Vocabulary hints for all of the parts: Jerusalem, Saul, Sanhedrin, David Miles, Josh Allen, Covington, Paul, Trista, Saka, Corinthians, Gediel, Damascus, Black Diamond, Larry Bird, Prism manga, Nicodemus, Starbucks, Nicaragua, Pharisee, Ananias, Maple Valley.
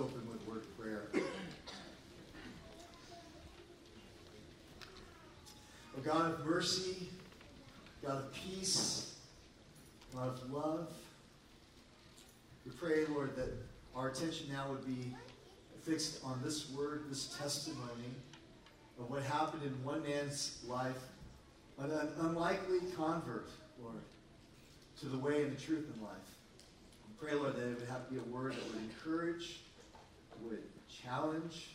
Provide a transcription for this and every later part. open with word of prayer. O God of mercy, God of peace, God of love, we pray, Lord, that our attention now would be fixed on this word, this testimony of what happened in one man's life, an unlikely convert, Lord, to the way and the truth in life. We pray, Lord, that it would have to be a word that would encourage, would challenge,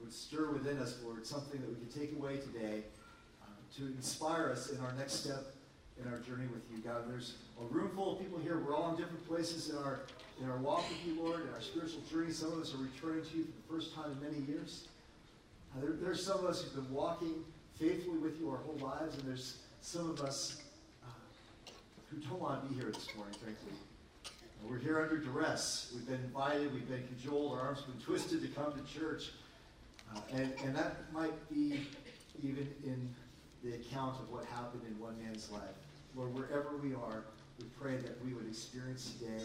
would stir within us, Lord, something that we can take away today to inspire us in our next step in our journey with you, God. There's a room full of people here. We're all in different places in our walk with you, Lord, in our spiritual journey. Some of us are returning to you for the first time in many years. There's some of us who've been walking faithfully with you our whole lives, and there's some of us who don't want to be here this morning, frankly. We're here under duress. We've been invited. We've been cajoled. Our arms have been twisted to come to church. And that might be even in the account of what happened in one man's life. Lord, wherever we are, we pray that we would experience today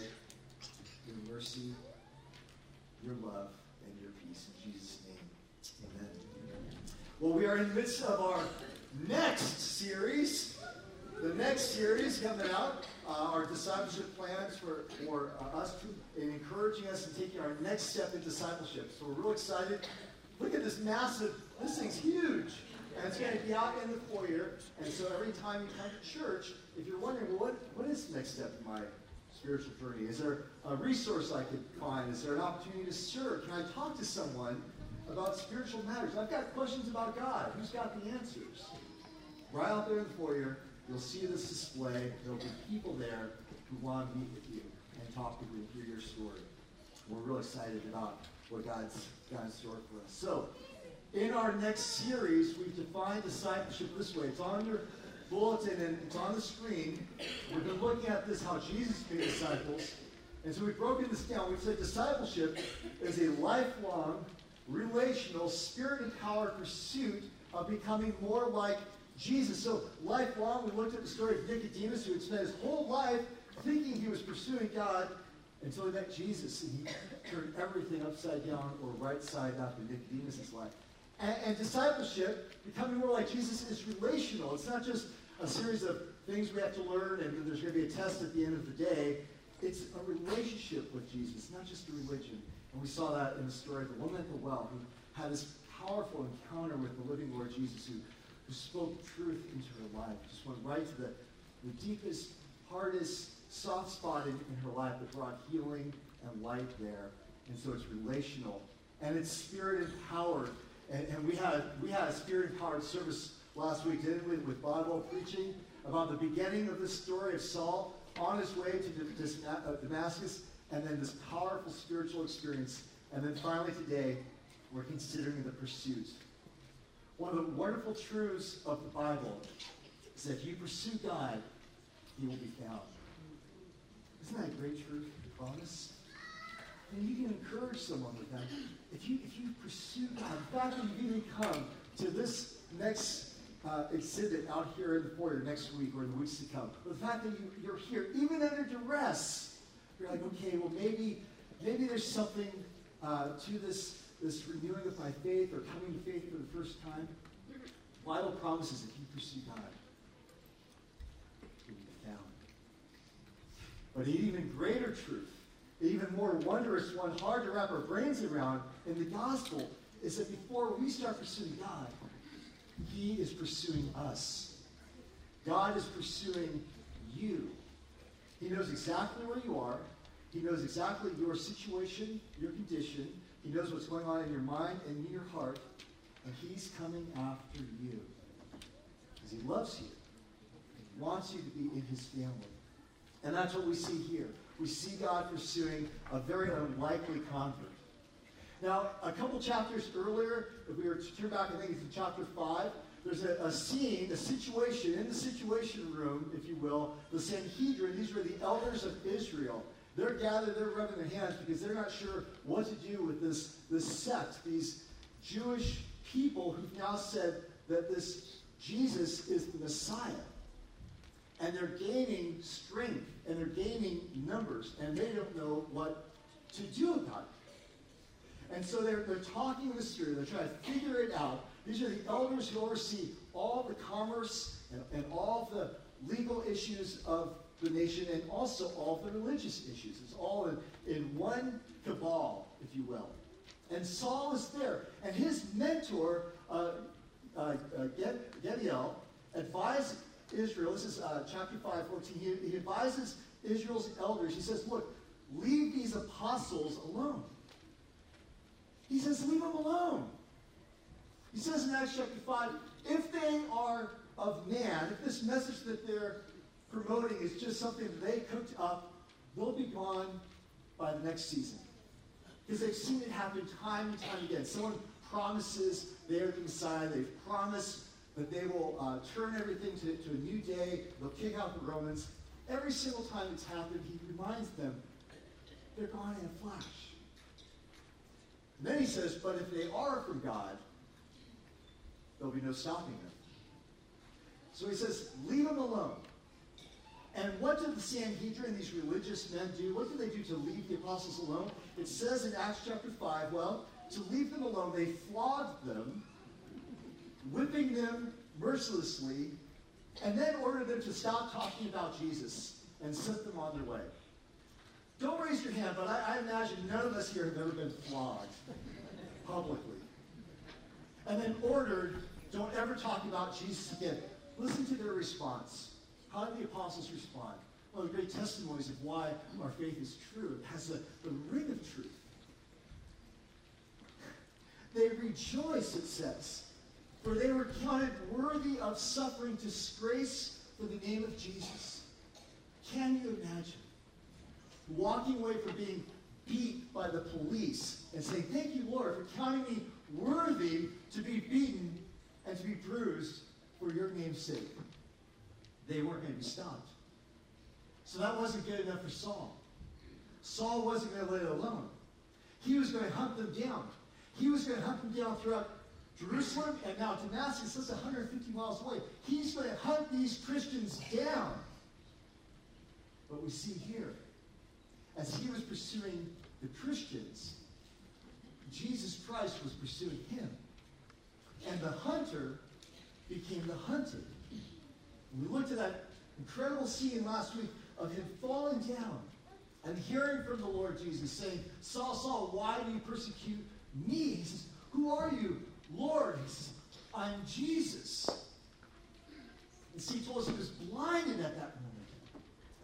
your mercy, your love, and your peace. In Jesus' name, amen. Well, we are in the midst of our next series. The next series coming out, our discipleship plans for us and encouraging us in taking our next step in discipleship. So we're real excited. Look at this massive, this thing's huge. And it's going to be out in the foyer. And so every time you come to church, if you're wondering, well, what is the next step in my spiritual journey? Is there a resource I could find? Is there an opportunity to serve? Can I talk to someone about spiritual matters? I've got questions about God. Who's got the answers? Right out there in the foyer, you'll see this display. There'll be people there who want to meet with you and talk with you and hear your story. We're real excited about what God's got in store for us. So, in our next series, we've defined discipleship this way. It's on your bulletin and it's on the screen. We've been looking at this, how Jesus made disciples. And so we've broken this down. We've said discipleship is a lifelong, relational, spirit-empowered pursuit of becoming more like Jesus. So lifelong, we looked at the story of Nicodemus, who had spent his whole life thinking he was pursuing God until he met Jesus. And he turned everything upside down or right side up in Nicodemus' life. And discipleship, becoming more like Jesus, is relational. It's not just a series of things we have to learn and there's going to be a test at the end of the day. It's a relationship with Jesus, not just a religion. And we saw that in the story of the woman at the well who had this powerful encounter with the living Lord Jesus who spoke truth into her life. Just went right to the deepest, hardest, soft spot in her life that brought healing and light there. And so it's relational. And it's spirit-empowered. And we had a spirit-empowered service last week, didn't we, with Bible preaching about the beginning of the story of Saul on his way to Damascus, and then this powerful spiritual experience. And then finally today, we're considering the pursuit. One of the wonderful truths of the Bible is that if you pursue God, he will be found. Isn't that a great truth, promise? And you can encourage someone with that. If you pursue God, the fact that you even come to this next exhibit out here in the foyer next week or in the weeks to come, the fact that you're here, even under duress, you're like, okay, well, maybe there's something to this renewing of my faith or coming to faith for the first time. The Bible promises if you pursue God, you'll be found. But an even greater truth, an even more wondrous one, hard to wrap our brains around in the gospel, is that before we start pursuing God, he is pursuing us. God is pursuing you. He knows exactly where you are. He knows exactly your situation, your condition. He knows what's going on in your mind and in your heart. And he's coming after you because he loves you. He wants you to be in his family. And that's what we see here. We see God pursuing a very unlikely convert. Now, a couple chapters earlier, if we were to turn back, I think it's in chapter 5, there's a scene, a situation, in the situation room, if you will, the Sanhedrin. These were the elders of Israel. They're gathered, they're rubbing their hands because they're not sure what to do with this sect, these Jewish people who've now said that this Jesus is the Messiah. And they're gaining strength, and they're gaining numbers, and they don't know what to do about it. And so they're talking this through. They're trying to figure it out. These are the elders who oversee all the commerce and all the legal issues of the nation and also all the religious issues. It's all in one cabal, if you will. And Saul is there. And his mentor, Gediel, advises Israel. This is chapter 5, 14. He advises Israel's elders. He says, look, leave these apostles alone. He says, leave them alone. He says in Acts chapter 5, if they are of man, if this message that they're promoting is just something that they cooked up, they'll be gone by the next season. Because they've seen it happen time and time again. Someone promises they're the Messiah. They've promised that they will turn everything to a new day. They'll kick out the Romans. Every single time it's happened, he reminds them, they're gone in a flash. And then he says, but if they are from God, there'll be no stopping them. So he says, leave them alone. And what did the Sanhedrin, these religious men, do? What did they do to leave the apostles alone? It says in Acts chapter 5, well, to leave them alone, they flogged them, whipping them mercilessly, and then ordered them to stop talking about Jesus and sent them on their way. Don't raise your hand, but I imagine none of us here have ever been flogged publicly. And then ordered, don't ever talk about Jesus again. Listen to their response. How did the apostles respond? One of the great testimonies of why our faith is true. It has the ring of truth. They rejoice, it says, for they were counted worthy of suffering disgrace for the name of Jesus. Can you imagine walking away from being beat by the police and saying, thank you, Lord, for counting me worthy to be beaten and to be bruised for your name's sake? They weren't going to be stopped. So that wasn't good enough for Saul. Saul wasn't going to let it alone. He was going to hunt them down. He was going to hunt them down throughout Jerusalem and now Damascus. That's 150 miles away. He's going to hunt these Christians down. But we see here, as he was pursuing the Christians, Jesus Christ was pursuing him. And the hunter became the hunted. We looked at that incredible scene last week of him falling down and hearing from the Lord Jesus saying, Saul, Saul, why do you persecute me? He says, who are you, Lord? He says, I'm Jesus. And see, he told us he was blinded at that moment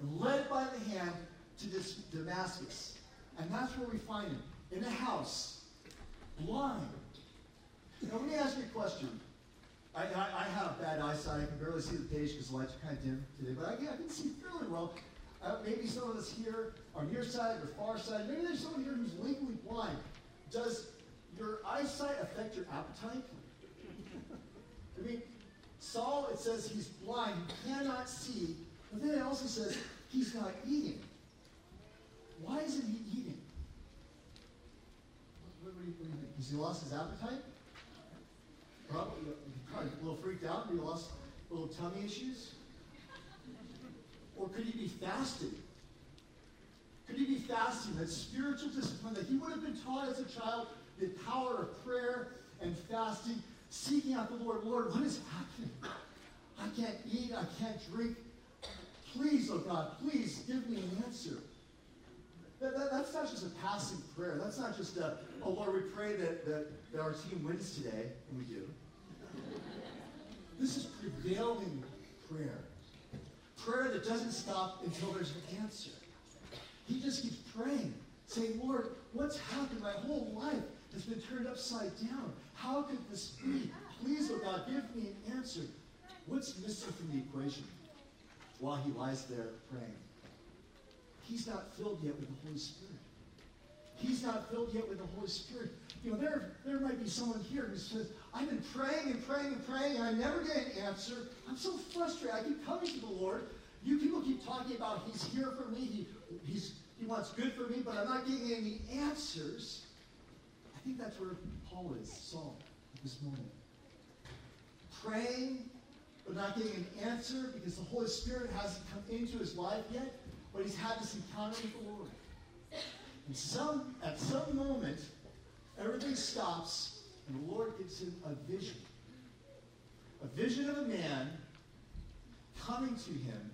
and led by the hand to this Damascus. And that's where we find him, in a house, blind. Now, let me ask you a question. I have bad eyesight. I can barely see the page because the lights are kind of dim today. But I can see fairly well. Maybe some of us here are nearsighted or farsighted. Maybe there's someone here who's legally blind. Does your eyesight affect your appetite? I mean, Saul, it says he's blind. He cannot see. But then it also says he's not eating. Why isn't he eating? What do you think? Has he lost his appetite? Probably a little freaked out. Maybe lost a little tummy issues. Or could he be fasting? Could he be fasting? That spiritual discipline that he would have been taught as a child, the power of prayer and fasting, seeking out the Lord. Lord, what is happening? I can't eat. I can't drink. Please, oh God, please give me an answer. That's not just a passing prayer. That's not just a, oh Lord, we pray that our team wins today, and we do. This is prevailing prayer. Prayer that doesn't stop until there's an answer. He just keeps praying, saying, Lord, what's happened? My whole life has been turned upside down. How could this be? Please, oh God, give me an answer. What's missing from the equation while he lies there praying? He's not filled yet with the Holy Spirit. He's not filled yet with the Holy Spirit. You know, there might be someone here who says, I've been praying and praying and praying, and I never get an answer. I'm so frustrated. I keep coming to the Lord. You people keep talking about he's here for me. He wants good for me, but I'm not getting any answers. I think that's where Paul is, Saul, at this moment. Praying, but not getting an answer because the Holy Spirit hasn't come into his life yet. But he's had this encounter with the Lord. And at some moment, Everything stops, and the Lord gives him a vision of a man coming to him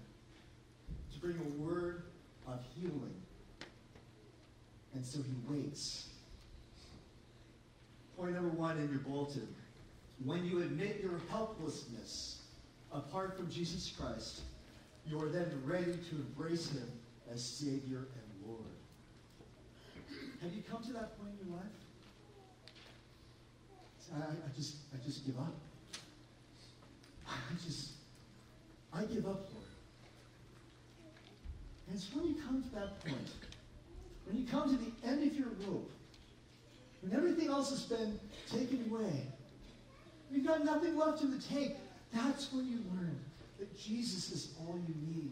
to bring a word of healing. And so he waits. Point number one in your bulletin. When you admit your helplessness apart from Jesus Christ, you are then ready to embrace him as Savior and Lord. Have you come to that point in your life? I just give up. I give up, Lord. And it's when you come to that point, when you come to the end of your rope, when everything else has been taken away, you've got nothing left in the tank, that's when you learn that Jesus is all you need.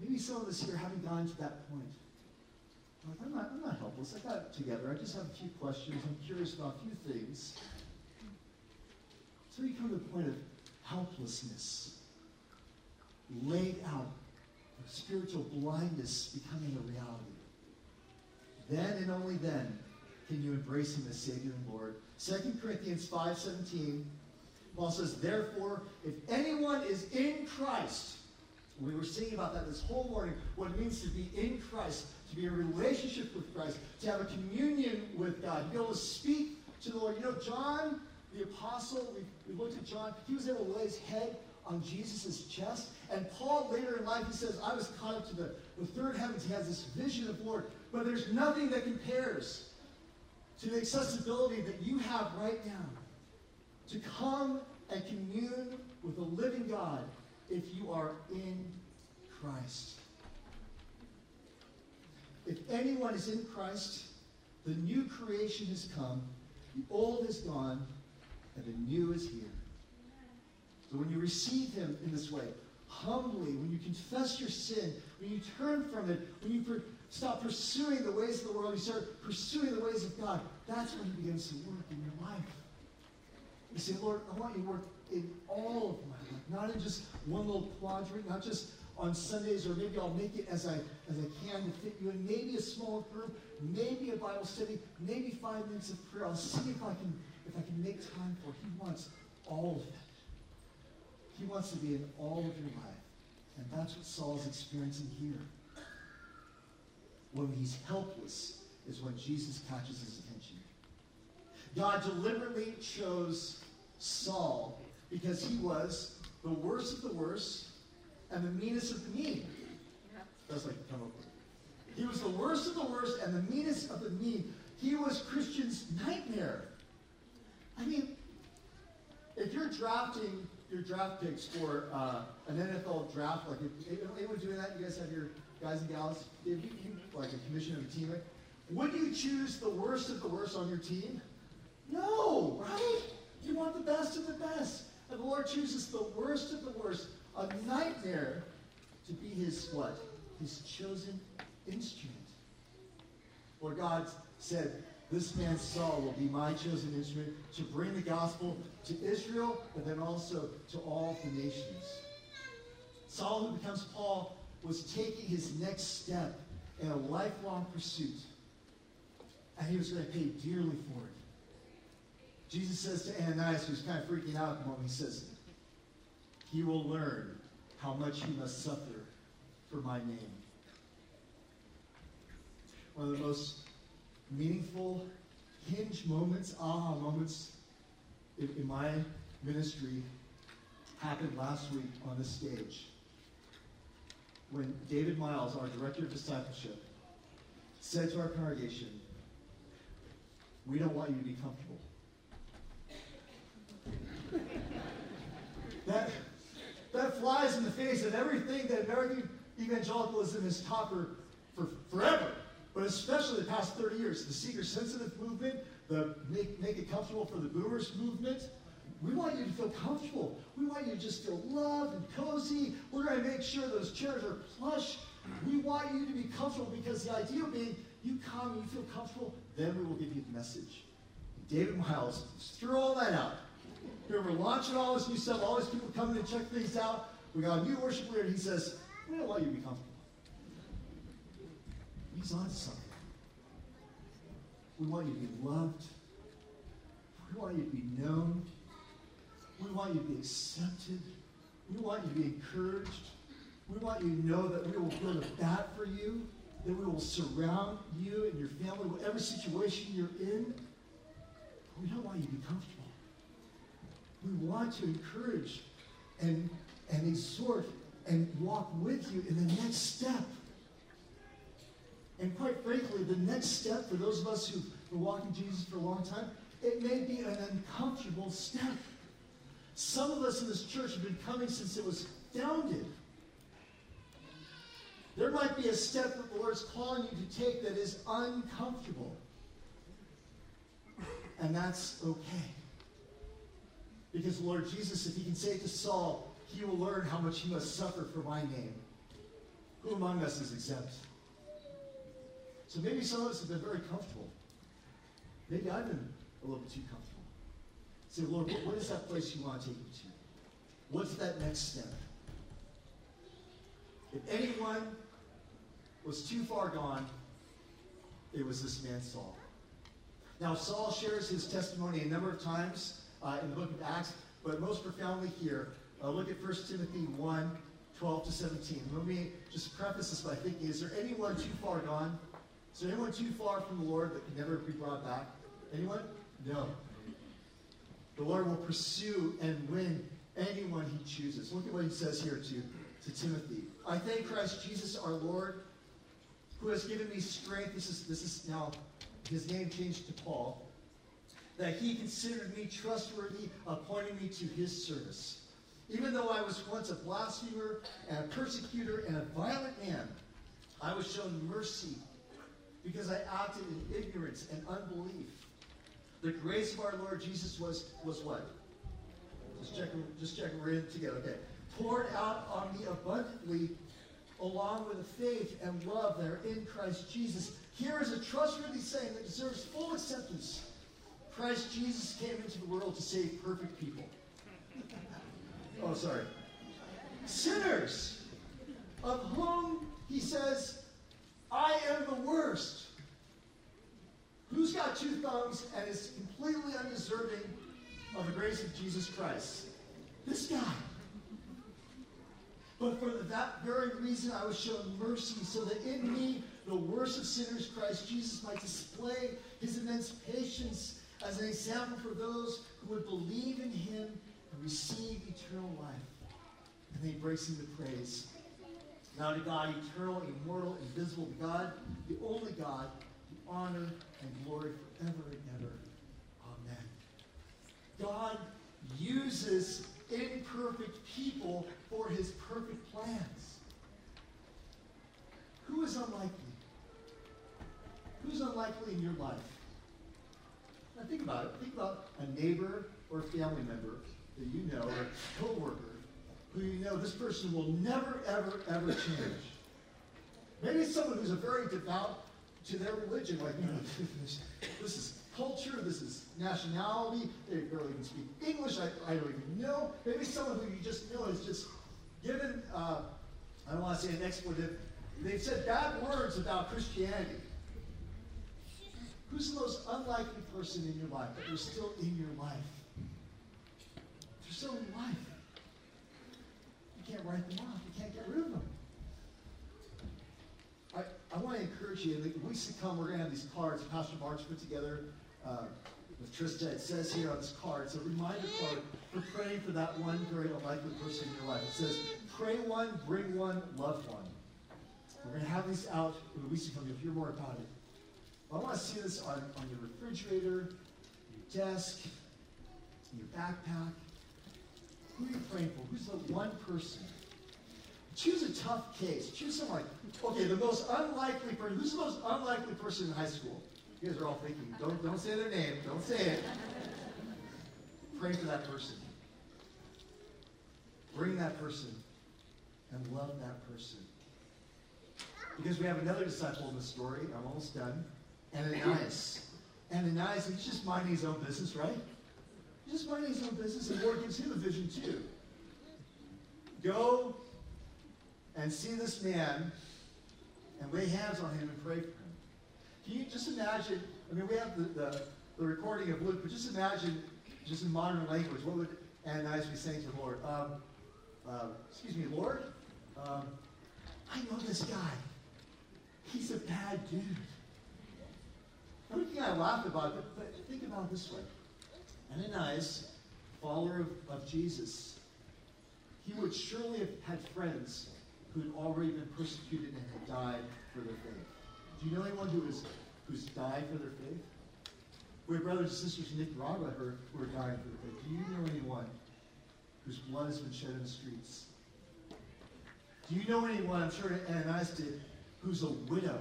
Maybe some of us here haven't gotten to that point. Like, I'm not helpless. I got it together. I just have a few questions. I'm curious about a few things. So you come to the point of helplessness, laid out, spiritual blindness becoming a reality. Then and only then can you embrace him as Savior and Lord. 2 Corinthians 5:17, Paul says, therefore, if anyone is in Christ, we were singing about that this whole morning, what it means to be in Christ, to be in a relationship with Christ, to have a communion with God, to be able to speak to the Lord. You know, John, the apostle, we looked at John, he was able to lay his head on Jesus' chest. And Paul, later in life, he says, I was caught up to the third heavens. He has this vision of the Lord. But there's nothing that compares to the accessibility that you have right now to come and commune with the living God if you are in Christ. If anyone is in Christ, the new creation has come, the old is gone, and the new is here. So when you receive him in this way, humbly, when you confess your sin, when you turn from it, when you stop pursuing the ways of the world, you start pursuing the ways of God, that's when he begins to work in your life. You say, Lord, I want you to work in all of my life, not in just one little quadrant, not just on Sundays, or maybe I'll make it as I can to fit you in, maybe a small group, maybe a Bible study, maybe 5 minutes of prayer. I'll see if I can make time for it. He wants all of it. He wants to be in all of your life. And that's what Saul's experiencing here. When he's helpless is when Jesus catches his attention. God deliberately chose Saul because he was the worst of the worst and the meanest of the mean. That's like a comic book. He was the worst of the worst and the meanest of the mean. He was Christian's nightmare. I mean, if you're drafting your draft picks for an NFL draft, like if anyone doing that, you guys have your guys and gals, if you like a commission of a team, would you choose the worst of the worst on your team? No, right? You want the best of the best. And the Lord chooses the worst of the worst, a nightmare, to be his what? His chosen instrument. Lord God said, this man Saul will be my chosen instrument to bring the gospel to Israel, but then also to all the nations. Saul, who becomes Paul, was taking his next step in a lifelong pursuit. And he was going to pay dearly for it. Jesus says to Ananias, who's kind of freaking out at the moment, he says, he will learn how much he must suffer for my name. One of the most meaningful hinge moments, aha moments, in my ministry happened last week on this stage when David Miles, our director of discipleship, said to our congregation, we don't want you to be comfortable. That flies in the face of everything that American evangelicalism has taught for forever, but especially the past 30 years, the seeker-sensitive movement, the make it comfortable for the boomers movement. We want you to feel comfortable. We want you to just feel loved and cozy. We're going to make sure those chairs are plush. We want you to be comfortable because the idea being you come and you feel comfortable, then we will give you the message. David Miles threw all that out. We're launching all this new stuff, all these people coming to check things out. We got a new worship leader, and he says, we don't want you to be comfortable. He's on to something. We want you to be loved. We want you to be known. We want you to be accepted. We want you to be encouraged. We want you to know that we will build a bat for you, that we will surround you and your family, whatever situation you're in. But we don't want you to be comfortable. We want to encourage and exhort and walk with you in the next step. And quite frankly, the next step for those of us who've been walking Jesus for a long time, it may be an uncomfortable step. Some of us in this church have been coming since it was founded. There might be a step that the Lord's calling you to take that is uncomfortable. And that's okay. Because Lord Jesus, if he can say to Saul, he will learn how much he must suffer for my name. Who among us is exempt? So maybe some of us have been very comfortable. Maybe I've been a little bit too comfortable. Say, Lord, what is that place you want to take me to? What's that next step? If anyone was too far gone, it was this man Saul. Now, Saul shares his testimony a number of times in the book of Acts, but most profoundly here. Look at 1 Timothy 1, 12 to 17. Let me just preface this by thinking, is there anyone too far gone? Is there anyone too far from the Lord that can never be brought back? Anyone? No. The Lord will pursue and win anyone he chooses. Look at what he says here to Timothy. I thank Christ Jesus our Lord, who has given me strength. This is now his name changed to Paul. That he considered me trustworthy, appointing me to his service. Even though I was once a blasphemer and a persecutor and a violent man, I was shown mercy because I acted in ignorance and unbelief. The grace of our Lord Jesus was what? Just checking we're in together. Okay. Poured out on me abundantly along with the faith and love that are in Christ Jesus. Here is a trustworthy saying that deserves full acceptance. Christ Jesus came into the world to save perfect people. Oh, sorry. Sinners, of whom he says, I am the worst. Who's got two thumbs and is completely undeserving of the grace of Jesus Christ? This guy. But for that very reason, I was shown mercy, so that in me, the worst of sinners, Christ Jesus might display his immense patience as an example for those who would believe in him and receive eternal life. And then he breaks into praise. Now to God, eternal, immortal, invisible God, the only God, the honor and glory forever and ever. Amen. God uses imperfect people for his perfect plans. Who is unlikely? Who's unlikely in your life? Now think about it. Think about a neighbor or a family member that you know, or a co-worker, who you know this person will never, ever, ever change. Maybe it's someone who's a very devout to their religion, like, you know, this is culture, this is nationality, they barely even speak English, I don't even know. Maybe someone who you just know is just given, I don't want to say an expletive, they've said bad words about Christianity. Who's the most unlikely person in your life, but they're still in your life? They're still in your life. You can't write them off. You can't get rid of them. I want to encourage you. In weeks to come, we're going to have these cards Pastor Mark's put together with Trista. It says here on this card, it's a reminder card for praying for that one very unlikely person in your life. It says, pray one, bring one, love one. We're going to have these out in the weeks to come. You'll hear more about it. But I want to see this on your refrigerator, your desk, in your backpack. Who are you praying for? Who's the one person? Choose a tough case. Choose someone like, okay, the most unlikely person. Who's the most unlikely person in high school? You guys are all thinking, don't say their name. Don't say it. Pray for that person. Bring that person and love that person. Because we have another disciple in the story. I'm almost done. Ananias. Ananias, he's just minding his own business, right? He's just minding his own business, and the Lord gives him a vision too. Go and see this man and lay hands on him and pray for him. Can you just imagine, I mean, we have the recording of Luke, but just imagine, just in modern language, what would Ananias be saying to the Lord? Excuse me, Lord, I know this guy. He's a bad dude. The only thing I laugh about, but think about it this way. Ananias, follower of Jesus, he would surely have had friends who had already been persecuted and had died for their faith. Do you know anyone who's died for their faith? We have brothers and sisters in Nicaragua who are dying for their faith. Do you know anyone whose blood has been shed in the streets? Do you know anyone, I'm sure Ananias did, who's a widow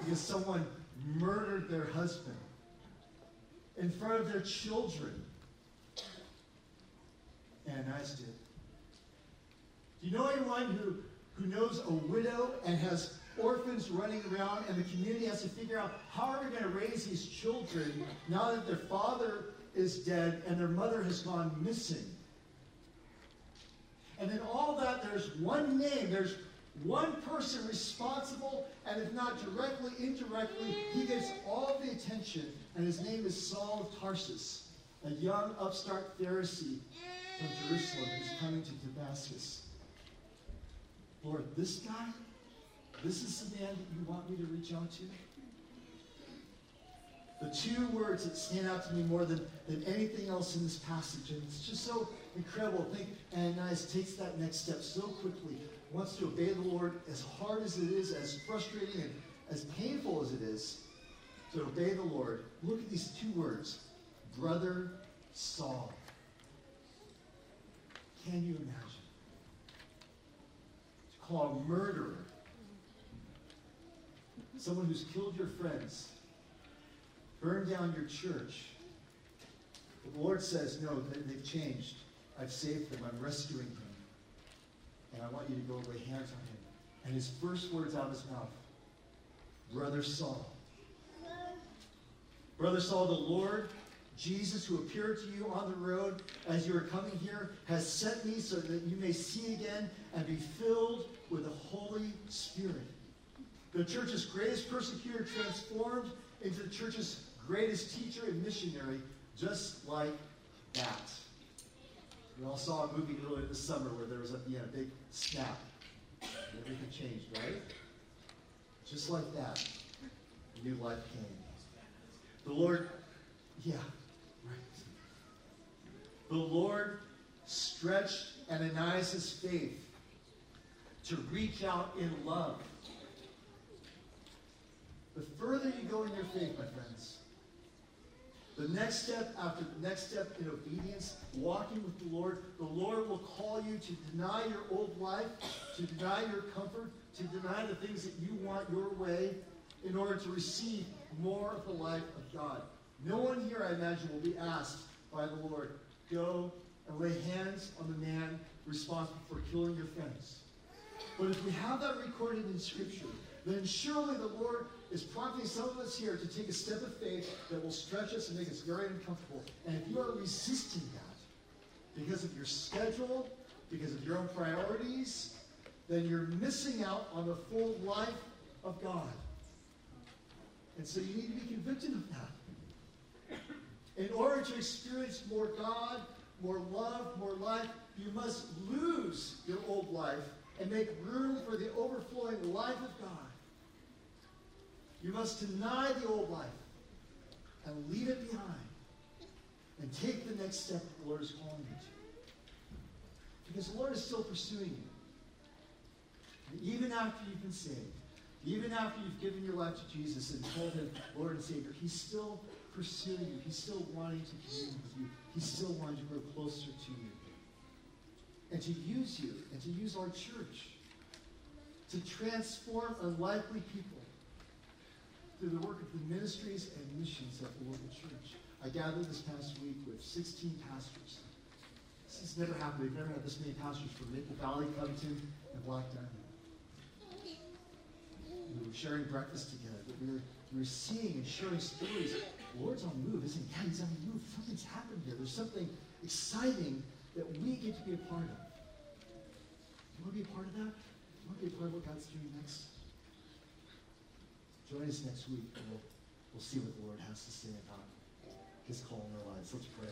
because someone murdered their husband in front of their children? Ananias did. Do you know anyone who knows a widow and has orphans running around, and the community has to figure out how are we going to raise these children now that their father is dead and their mother has gone missing? And in all that, there's one name, there's one person responsible, and if not directly, indirectly, he gets all the attention, and his name is Saul of Tarsus, a young upstart Pharisee from Jerusalem who's coming to Damascus. Lord, this guy, this is the man that you want me to reach out to? The two words that stand out to me more than anything else in this passage, and it's just so incredible. I think Ananias takes that next step so quickly, wants to obey the Lord as hard as it is, as frustrating and as painful as it is to obey the Lord. Look at these two words, brother Saul. Can you imagine? To call a murderer, someone who's killed your friends, burned down your church. But the Lord says, no, they've changed. I've saved them. I'm rescuing them. And I want you to go lay hands on him. And his first words out of his mouth, brother Saul. Brother Saul, the Lord Jesus, who appeared to you on the road as you were coming here, has sent me so that you may see again and be filled with the Holy Spirit. The church's greatest persecutor transformed into the church's greatest teacher and missionary, just like that. We all saw a movie earlier this summer where there was a big snap. Everything changed, right? Just like that, a new life came. The Lord, yeah, right. The Lord stretched Ananias' faith to reach out in love. The further you go in your faith, my friends, the next step after the next step in obedience, walking with the Lord will call you to deny your old life, to deny your comfort, to deny the things that you want your way in order to receive more of the life of God. No one here, I imagine, will be asked by the Lord, go and lay hands on the man responsible for killing your friends. But if we have that recorded in Scripture, then surely the Lord is prompting some of us here to take a step of faith that will stretch us and make us very uncomfortable. And if you are resisting that because of your schedule, because of your own priorities, then you're missing out on the full life of God. And so you need to be convicted of that. In order to experience more God, more love, more life, you must lose your old life and make room for the overflowing life of God. You must deny the old life and leave it behind and take the next step that the Lord is calling you to. Because the Lord is still pursuing you. And even after you've been saved, even after you've given your life to Jesus and called him Lord and Savior, he's still pursuing you. He's still wanting to commune with you. He's still wanting to grow closer to you. And to use you and to use our church to transform unlikely people through the work of the ministries and missions of the local church. I gathered this past week with 16 pastors. This has never happened. We've never had this many pastors from Maple Valley, Covington, and Black Diamond. And we were sharing breakfast together, but we were seeing and sharing stories. The Lord's on the move, isn't he? Yeah, he's on the move. Something's happened here. There's something exciting that we get to be a part of. You want to be a part of that? You want to be a part of what God's doing next? Join us next week, and we'll see what the Lord has to say about his call in our lives. Let's pray.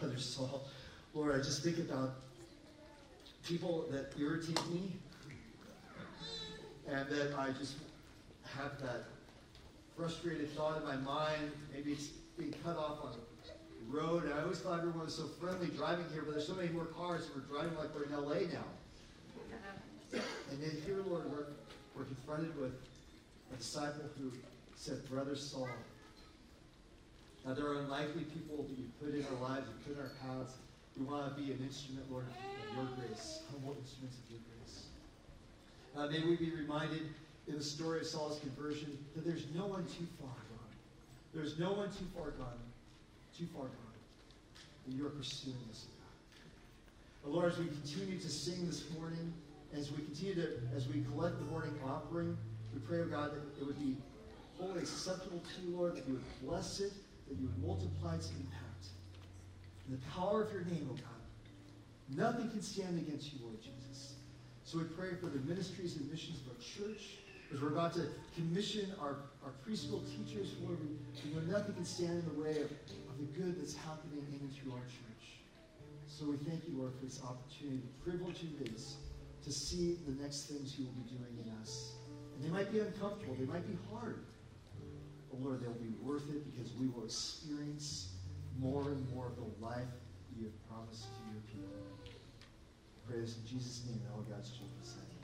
Brother Saul, Lord, I just think about people that irritate me, and that I just have that frustrated thought in my mind. Maybe it's being cut off on the road. And I always thought everyone was so friendly driving here, but there's so many more cars, and we're driving like we're in LA now. And then here, Lord, we're confronted with a disciple who said, Brother Saul. Now, there are unlikely people that you put in our lives, you put in our paths. We want to be an instrument, Lord, of your grace, humble instruments of your grace. May we be reminded in the story of Saul's conversion that there's no one too far gone. There's no one too far gone, that you're pursuing us, God. Lord, as we continue to sing this morning, as we collect the morning offering, we pray, oh God, that it would be wholly acceptable to you, Lord, that you would bless it, that you would multiply its impact. In the power of your name, oh God, nothing can stand against you, Lord Jesus. So we pray for the ministries and missions of our church. As we're about to commission our preschool teachers, Lord, we know nothing can stand in the way of the good that's happening in and through our church. So we thank you, Lord, for this opportunity, the privilege it is to see the next things you will be doing in us. And they might be uncomfortable, they might be hard, but Lord, they'll be worth it because we will experience more and more of the life you have promised to your people. I pray this in Jesus' name, and all God's children say.